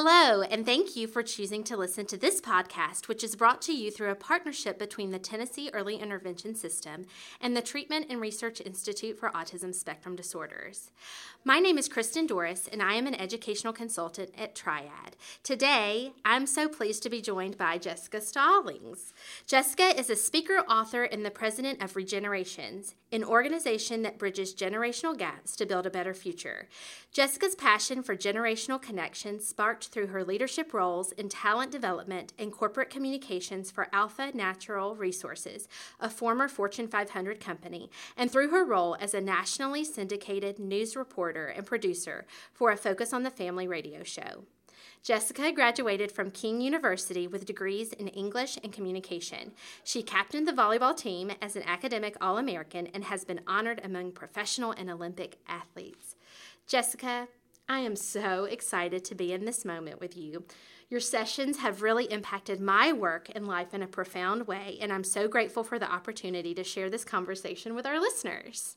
Hello, and thank you for choosing to listen to this podcast, which is brought to you through a partnership between the Tennessee Early Intervention System and the Treatment and Research Institute for Autism Spectrum Disorders. My name is Kristen Doris, and I am an educational consultant at Triad. Today, I'm so pleased to be joined by Jessica Stollings. Jessica is a speaker, author, and the president of ReGenerations, an organization that bridges generational gaps to build a better future. Jessica's passion for generational connections sparked through her leadership roles in talent development and corporate communications for Alpha Natural Resources, a former Fortune 500 company, and through her role as a nationally syndicated news reporter and producer for a Focus on the Family radio show. Jessica graduated from King University with degrees in English and Communication. She captained the volleyball team as an academic All-American and has been honored among professional and Olympic athletes. Jessica, I am so excited to be in this moment with you. Your sessions have really impacted my work and life in a profound way, and I'm so grateful for the opportunity to share this conversation with our listeners.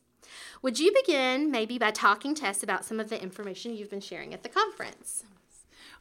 Would you begin maybe by talking to us about some of the information you've been sharing at the conference?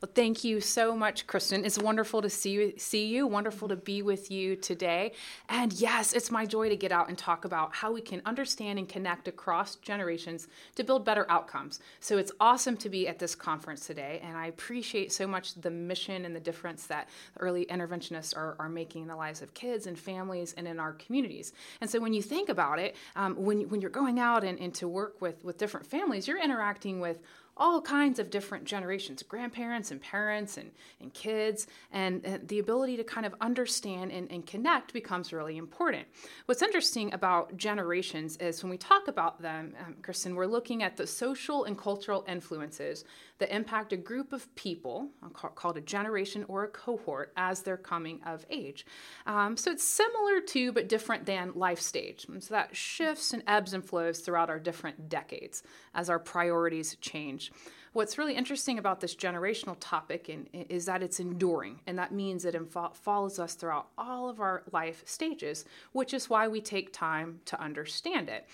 Well, thank you so much, Kristen. It's wonderful to see you, wonderful to be with you today. And yes, it's my joy to get out and talk about how we can understand and connect across generations to build better outcomes. So it's awesome to be at this conference today, and I appreciate so much the mission and the difference that early interventionists are making in the lives of kids and families and in our communities. And so when you think about it, when you're going out and to work with different families, you're interacting with all kinds of different generations, grandparents and parents and kids, and the ability to kind of understand and connect becomes really important. What's interesting about generations is when we talk about them, Kristen, we're looking at the social and cultural influences that impact a group of people, called a generation or a cohort, as they're coming of age. So it's similar to but different than life stage. And so that shifts and ebbs and flows throughout our different decades as our priorities change. What's really interesting about this generational topic is that it's enduring, and that means it follows us throughout all of our life stages, which is why we take time to understand it.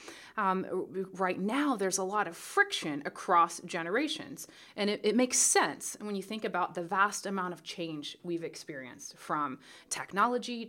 Right now, there's a lot of friction across generations, and it makes sense when you think about the vast amount of change we've experienced, from technology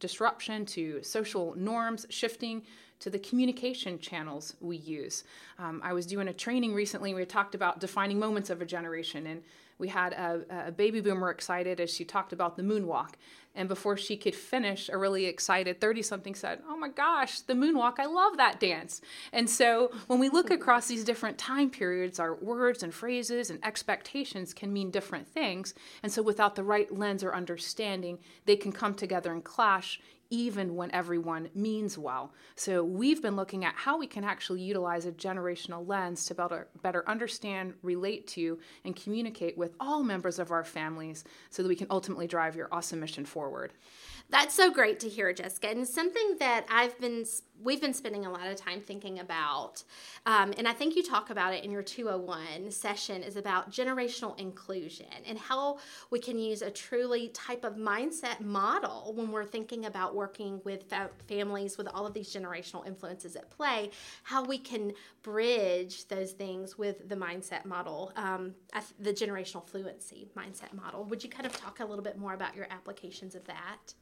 disruption to social norms shifting to the communication channels we use. I was doing a training recently where we talked about defining moments of a generation, and we had a baby boomer excited as she talked about the moonwalk. And before she could finish, a really excited 30-something said, "Oh my gosh, the moonwalk, I love that dance." And so when we look across these different time periods, our words and phrases and expectations can mean different things. And so without the right lens or understanding, they can come together and clash even when everyone means well. So we've been looking at how we can actually utilize a generational lens to better understand, relate to, and communicate with all members of our families so that we can ultimately drive your awesome mission forward. That's so great to hear, Jessica, and something that we've been spending a lot of time thinking about, and I think you talk about it in your 201 session, is about generational inclusion and how we can use a truly type of mindset model when we're thinking about working with families with all of these generational influences at play, how we can bridge those things with the mindset model, the generational fluency mindset model. Would you kind of talk a little bit more about your applications of that?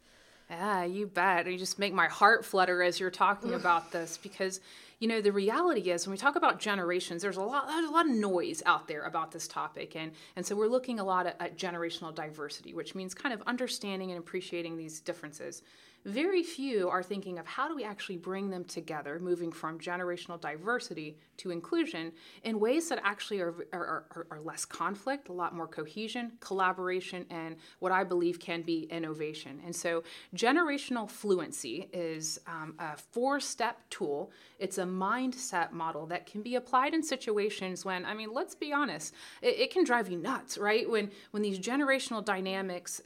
Yeah, you bet. You just make my heart flutter as you're talking about this, because, you know, the reality is when we talk about generations, there's a lot of noise out there about this topic. And so we're looking a lot at generational diversity, which means kind of understanding and appreciating these differences. Very few are thinking of how do we actually bring them together, moving from generational diversity to inclusion in ways that actually are less conflict, a lot more cohesion, collaboration, and what I believe can be innovation. And so generational fluency is a 4-step tool. It's a mindset model that can be applied in situations when, I mean, let's be honest, it can drive you nuts, right? When these generational dynamics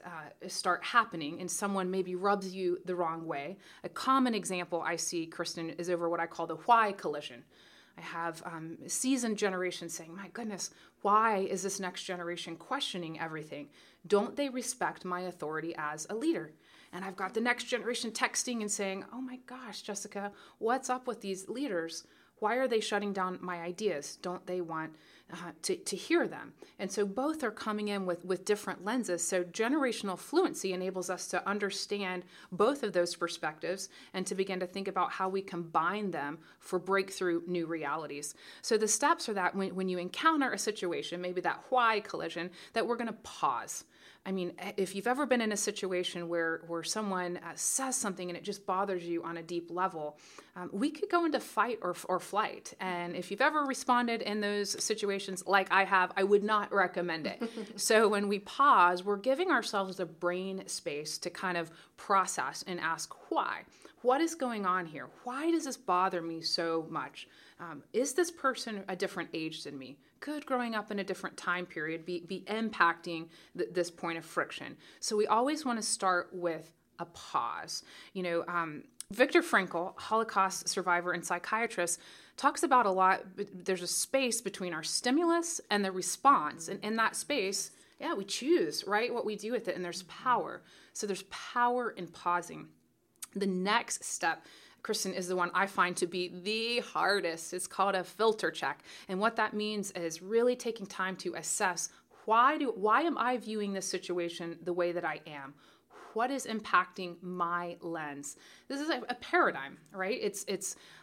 start happening and someone maybe rubs you the wrong way. A common example I see, Kristen, is over what I call the why collision. I have seasoned generations saying, "My goodness, why is this next generation questioning everything? Don't they respect my authority as a leader?" And I've got the next generation texting and saying, "Oh my gosh, Jessica, what's up with these leaders? Why are they shutting down my ideas? Don't they want to hear them. And so both are coming in with different lenses. So generational fluency enables us to understand both of those perspectives and to begin to think about how we combine them for breakthrough new realities. So the steps are that when you encounter a situation, maybe that why collision, that we're going to pause. I mean, if you've ever been in a situation where someone says something and it just bothers you on a deep level, we could go into fight or flight. And if you've ever responded in those situations like I have, I would not recommend it. So when we pause, we're giving ourselves a brain space to kind of process and ask why. What is going on here? Why does this bother me so much? Is this person a different age than me? Could growing up in a different time period be impacting this point of friction? So we always want to start with a pause. You know, Viktor Frankl, Holocaust survivor and psychiatrist, talks about a lot, there's a space between our stimulus and the response. And in that space, we choose, right, what we do with it. And there's power. So there's power in pausing. The next step, Kristen, is the one I find to be the hardest. It's called a filter check. And what that means is really taking time to assess why am I viewing this situation the way that I am? What is impacting my lens? This is a paradigm, right? It's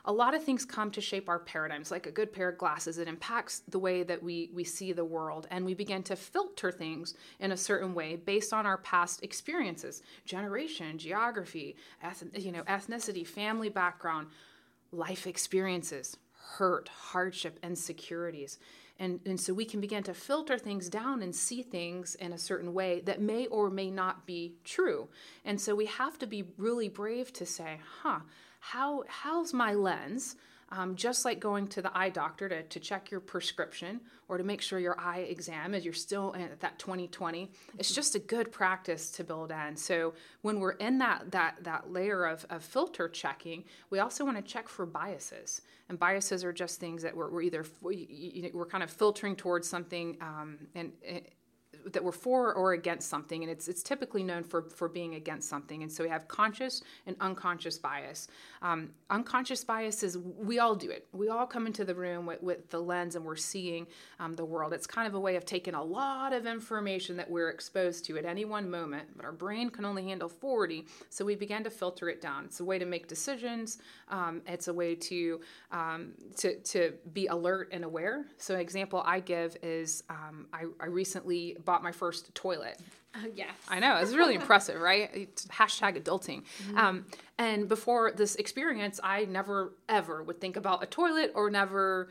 a lot of things come to shape our paradigms, like a good pair of glasses. It impacts the way that we see the world, and we begin to filter things in a certain way based on our past experiences, generation, geography, ethnicity, family background, life experiences, hurt, hardship, insecurities. And so we can begin to filter things down and see things in a certain way that may or may not be true. And so we have to be really brave to say, how's my lens? Just like going to the eye doctor to check your prescription or to make sure your eye exam is you're still at that 20/20, it's just a good practice to build in. So when we're in that layer of filter checking, we also want to check for biases. And biases are just things that we're either we're kind of filtering towards something that we're for or against something, and it's typically known for being against something. And so we have conscious and unconscious bias. Unconscious bias is we all do it. We all come into the room with the lens and we're seeing the world. It's kind of a way of taking a lot of information that we're exposed to at any one moment, but our brain can only handle 40, so we begin to filter it down. It's a way to make decisions. It's a way to be alert and aware. So an example I give is I recently bought my first toilet. Oh, yes. I know. It's really impressive, right? It's hashtag adulting. Mm-hmm. And before this experience, I never, ever would think about a toilet or never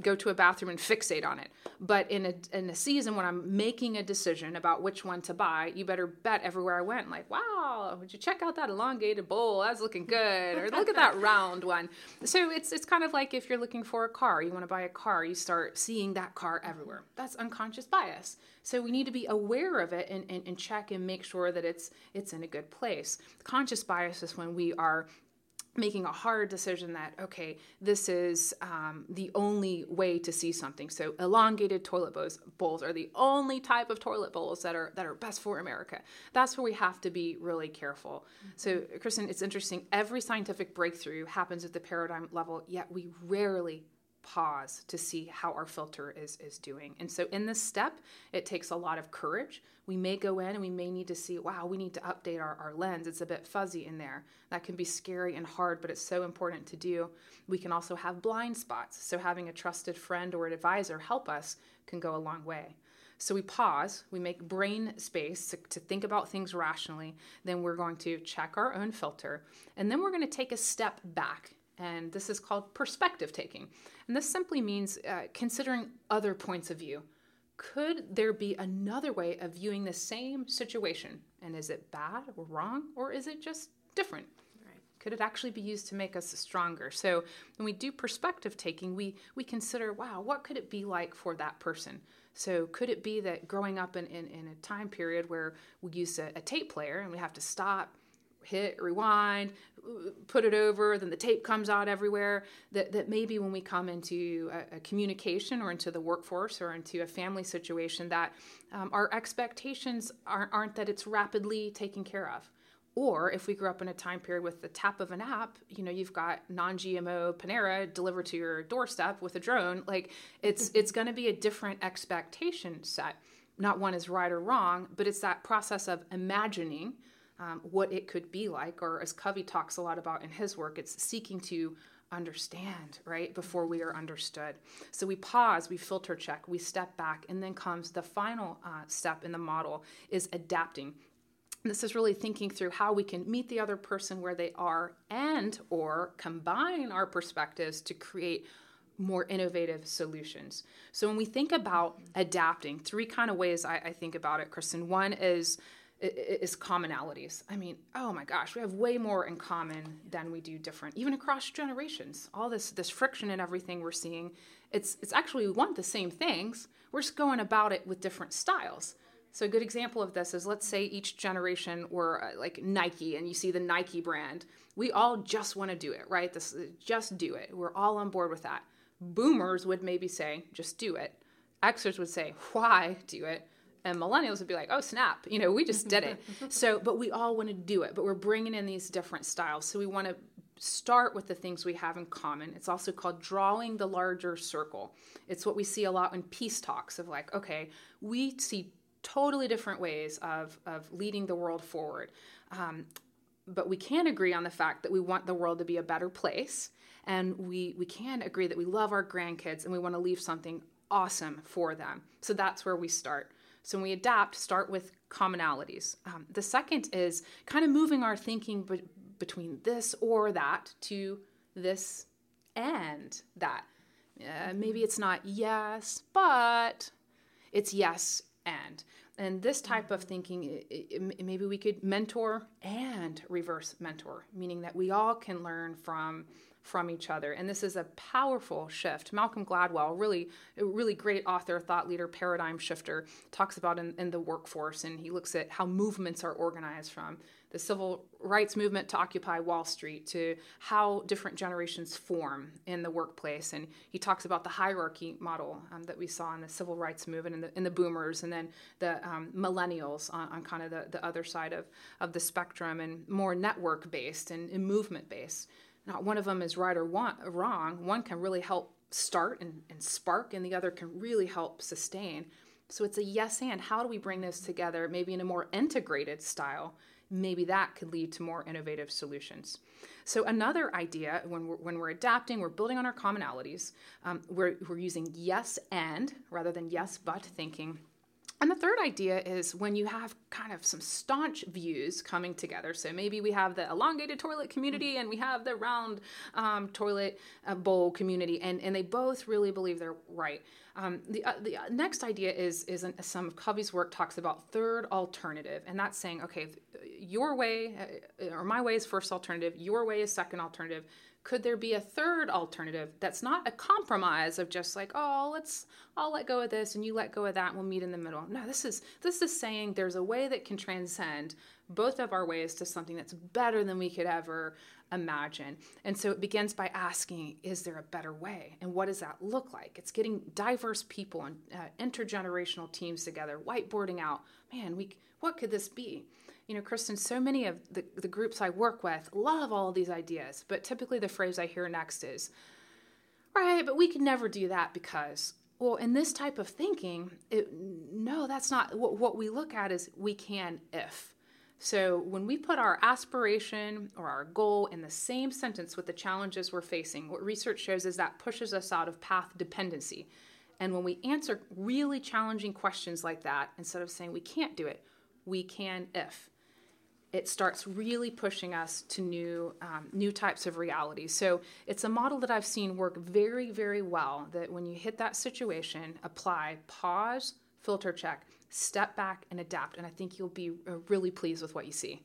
go to a bathroom and fixate on it. But in a season when I'm making a decision about which one to buy, you better bet everywhere I went, like, wow, would you check out that elongated bowl? That's looking good. Or look at that round one. So it's kind of like if you're looking for a car, you want to buy a car, you start seeing that car everywhere. That's unconscious bias. So we need to be aware of it and check and make sure that it's in a good place. Conscious bias is when we are making a hard decision that, okay, this is the only way to see something. So elongated toilet bowls are the only type of toilet bowls that are best for America. That's where we have to be really careful. Mm-hmm. So, Kristen, it's interesting. Every scientific breakthrough happens at the paradigm level, yet we rarely pause to see how our filter is doing. And so in this step, it takes a lot of courage. We may go in and we may need to see, wow, we need to update our lens. It's a bit fuzzy in there. That can be scary and hard, but it's so important to do. We can also have blind spots. So having a trusted friend or an advisor help us can go a long way. So we pause, we make brain space to think about things rationally. Then we're going to check our own filter. And then we're going to take a step back. And this is called perspective taking. And this simply means considering other points of view. Could there be another way of viewing the same situation? And is it bad or wrong, or is it just different? Right. Could it actually be used to make us stronger? So when we do perspective taking, we consider, wow, what could it be like for that person? So could it be that growing up in a time period where we used a tape player and we have to stop, hit, rewind, put it over, then the tape comes out everywhere, that maybe when we come into a communication or into the workforce or into a family situation, that our expectations aren't that it's rapidly taken care of. Or if we grew up in a time period with the tap of an app, you know, you've got non-GMO Panera delivered to your doorstep with a drone. Like it's going to be a different expectation set. Not one is right or wrong, but it's that process of imagining what it could be like, or as Covey talks a lot about in his work, it's seeking to understand, right, before we are understood. So we pause, we filter check, we step back, and then comes the final step in the model is adapting. This is really thinking through how we can meet the other person where they are and or combine our perspectives to create more innovative solutions. So when we think about adapting, three kind of ways I think about it, Kristen. One is commonalities. I mean, oh my gosh, we have way more in common than we do different, even across generations. All this friction and everything we're seeing, it's actually we want the same things. We're just going about it with different styles. So a good example of this is, let's say each generation were like Nike, and you see the Nike brand. We all just want to do it, right? This just do it. We're all on board with that. Boomers would maybe say, just do it. Xers would say, why do it? And millennials would be like, oh, snap, you know, we just did it. So, but we all want to do it, but we're bringing in these different styles. So we want to start with the things we have in common. It's also called drawing the larger circle. It's what we see a lot in peace talks of like, okay, we see totally different ways of leading the world forward. But we can agree on the fact that we want the world to be a better place. And we can agree that we love our grandkids and we want to leave something awesome for them. So that's where we start. So when we adapt, start with commonalities. The second is kind of moving our thinking between this or that to this and that. Maybe it's not yes, but it's yes and this type of thinking, maybe we could mentor and reverse mentor, meaning that we all can learn from each other. And this is a powerful shift. Malcolm Gladwell, really great author, thought leader, paradigm shifter, talks about in the workforce, and he looks at how movements are organized from the civil rights movement to Occupy Wall Street to how different generations form in the workplace. And he talks about the hierarchy model that we saw in the civil rights movement and in the boomers, and then the millennials on kind of the other side of the spectrum, and more network-based and movement-based. Not one of them is right or wrong. One can really help start and spark, and the other can really help sustain. So it's a yes and. How do we bring this together, maybe in a more integrated style? Maybe that could lead to more innovative solutions. So another idea, when we're adapting, we're building on our commonalities. We're using yes and rather than yes but thinking. And the third idea is when you have kind of some staunch views coming together. So maybe we have the elongated toilet community and we have the round toilet bowl community, and they both really believe they're right. The next idea is some of Covey's work talks about third alternative, and that's saying, okay, your way or my way is first alternative, your way is second alternative. Could there be a third alternative that's not a compromise of just like, oh, I'll let go of this and you let go of that and we'll meet in the middle? No, this is saying there's a way that can transcend both of our ways to something that's better than we could ever imagine. And so it begins by asking, is there a better way? And what does that look like? It's getting diverse people and intergenerational teams together, whiteboarding out, man, what could this be? You know, Kristen, so many of the groups I work with love all of these ideas, but typically the phrase I hear next is, right, but we could never do that because, well, in this type of thinking, no, that's not what we look at is we can if. So when we put our aspiration or our goal in the same sentence with the challenges we're facing, what research shows is that pushes us out of path dependency. And when we answer really challenging questions like that, instead of saying we can't do it, we can if. It starts really pushing us to new types of reality. So it's a model that I've seen work very, very well, that when you hit that situation, apply, pause, filter check, step back, and adapt. And I think you'll be really pleased with what you see.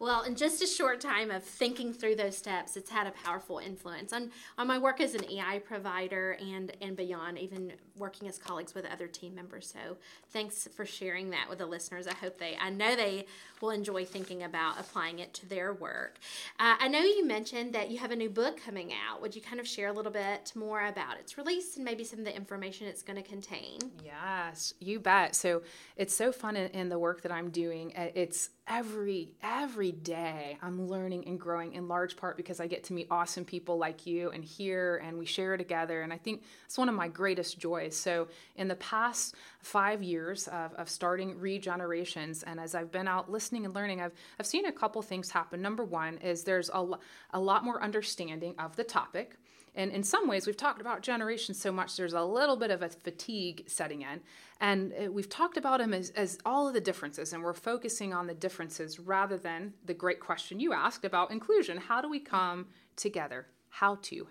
Well, in just a short time of thinking through those steps, it's had a powerful influence on my work as an EI provider and beyond, even working as colleagues with other team members. So thanks for sharing that with the listeners. I know they will enjoy thinking about applying it to their work. I know you mentioned that you have a new book coming out. Would you kind of share a little bit more about its release and maybe some of the information it's going to contain? Yes, you bet. So it's so fun in the work that I'm doing. It's every every day I'm learning and growing, in large part because I get to meet awesome people like you and here, and we share together. And I think it's one of my greatest joys. So in the past 5 years of starting ReGenerations, and as I've been out listening and learning, I've seen a couple things happen. Number one is there's a lot more understanding of the topic. And in some ways, we've talked about generations so much, there's a little bit of a fatigue setting in. And we've talked about them as all of the differences, and we're focusing on the differences rather than the great question you asked about inclusion. How do we come together? How do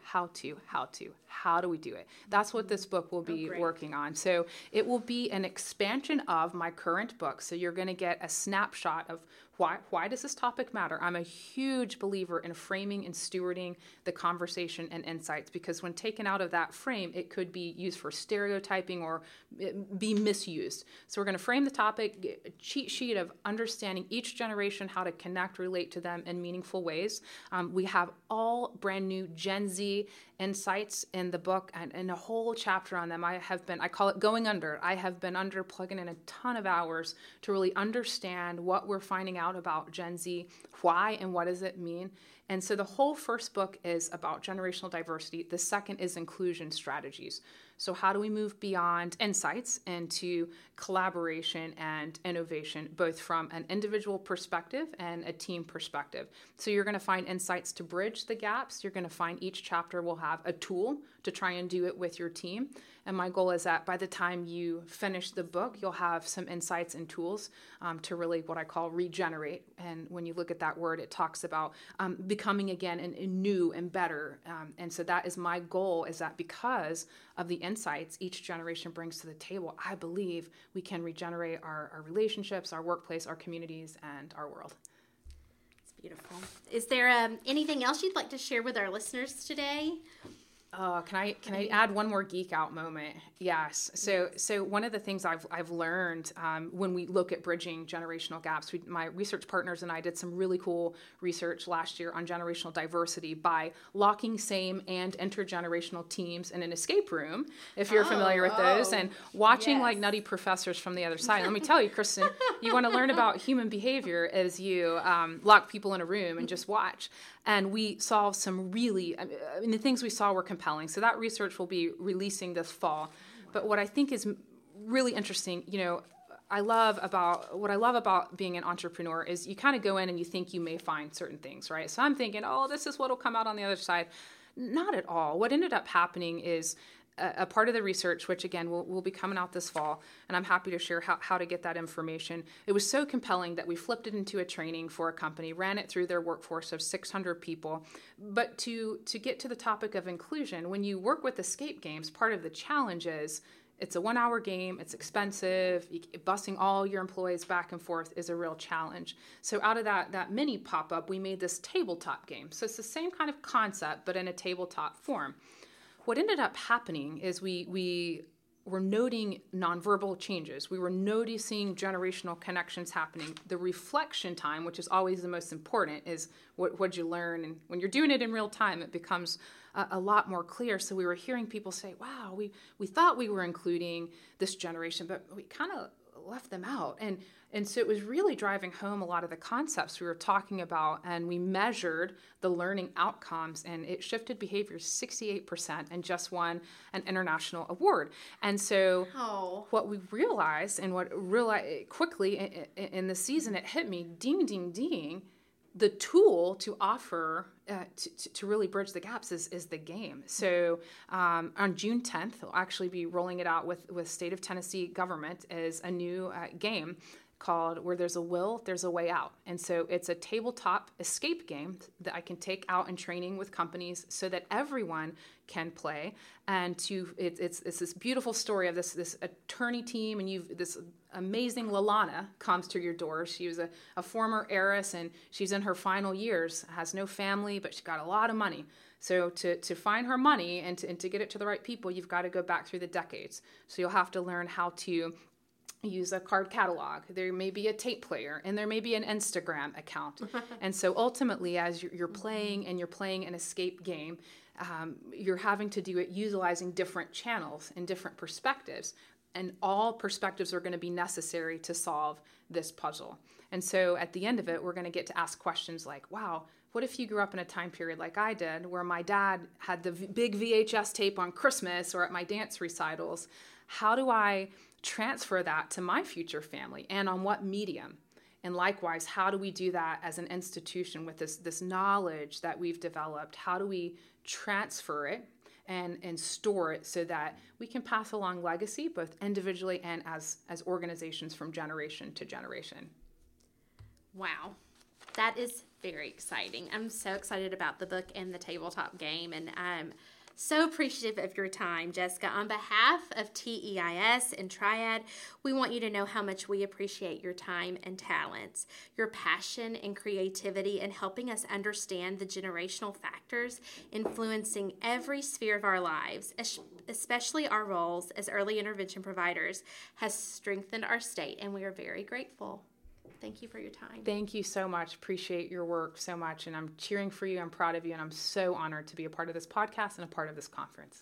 we do it? That's what this book will be working on. So it will be an expansion of my current book. So you're going to get a snapshot of why does this topic matter? I'm a huge believer in framing and stewarding the conversation and insights, because when taken out of that frame, it could be used for stereotyping or be misused. So we're going to frame the topic, a cheat sheet of understanding each generation, how to connect, relate to them in meaningful ways. We have all brand new Gen Z insights in the book, and a whole chapter on them. I call it going under. I have been under, plugging in a ton of hours to really understand what we're finding out about Gen Z, why, and what does it mean. And so the whole first book is about generational diversity. The second is inclusion strategies. So how do we move beyond insights into collaboration and innovation, both from an individual perspective and a team perspective? So you're going to find insights to bridge the gaps. You're going to find each chapter will have a tool to try and do it with your team. And my goal is that by the time you finish the book, you'll have some insights and tools to really what I call regenerate. And when you look at that word, it talks about becoming again and new and better. And so that is my goal, is that because of the insights each generation brings to the table, I believe we can regenerate our relationships, our workplace, our communities, and our world. It's beautiful. Is there anything else you'd like to share with our listeners today? Can I add one more geek out moment? Yes. So one of the things I've learned when we look at bridging generational gaps, my research partners and I did some really cool research last year on generational diversity by locking same and intergenerational teams in an escape room, if you're familiar with those, and watching like nutty professors from the other side. Let me tell you, Kristen, you want to learn about human behavior as you lock people in a room and just watch. And we saw some really, the things we saw were compelling. So that research will be releasing this fall. But what I think is really interesting, what I love about being an entrepreneur is you kind of go in and you think you may find certain things, right? So I'm thinking, this is what will come out on the other side. Not at all. What ended up happening is a part of the research, which again will be coming out this fall, and I'm happy to share how to get that information. It was so compelling that we flipped it into a training for a company, ran it through their workforce of 600 people. But to get to the topic of inclusion, when you work with escape games, part of the challenge is it's a 1-hour game, it's expensive, bussing all your employees back and forth is a real challenge. So out of that mini pop-up, we made this tabletop game. So it's the same kind of concept, but in a tabletop form. What ended up happening is we were noting nonverbal changes. We were noticing generational connections happening. The reflection time, which is always the most important, is what'd you learn? And when you're doing it in real time, it becomes a lot more clear. So we were hearing people say, wow, we thought we were including this generation, but we kind of left them out. And so it was really driving home a lot of the concepts we were talking about, and we measured the learning outcomes, and it shifted behavior 68% and just won an international award. And so what we realized, and what really quickly in the season, it hit me, ding, ding, ding, the tool to offer to really bridge the gaps is the game. So on June 10th, we'll actually be rolling it out with State of Tennessee government, is a new game called Where There's a Will, There's a Way Out. And so it's a tabletop escape game that I can take out in training with companies so that everyone can play. And it's this beautiful story of this attorney team, and this amazing Lalana comes to your door. She was a former heiress, and she's in her final years, has no family, but she got a lot of money. So to find her money and to get it to the right people, you've got to go back through the decades. So you'll have to learn how to use a card catalog. There may be a tape player, and there may be an Instagram account. And so ultimately, as you're playing and you're playing an escape game, you're having to do it utilizing different channels and different perspectives. and all perspectives are going to be necessary to solve this puzzle. And so at the end of it, we're going to get to ask questions like, wow, what if you grew up in a time period like I did, where my dad had the big VHS tape on Christmas or at my dance recitals? How do I transfer that to my future family, and on what medium? And likewise, how do we do that as an institution with this knowledge that we've developed? How do we transfer it and store it so that we can pass along legacy, both individually and as organizations from generation to generation? Wow, that is very exciting. I'm so excited about the book and the tabletop game, and I'm so appreciative of your time, Jessica. On behalf of TEIS and Triad, we want you to know how much we appreciate your time and talents, your passion and creativity in helping us understand the generational factors influencing every sphere of our lives, especially our roles as early intervention providers, has strengthened our state, and we are very grateful. Thank you for your time. Thank you so much. Appreciate your work so much. And I'm cheering for you. I'm proud of you. And I'm so honored to be a part of this podcast and a part of this conference.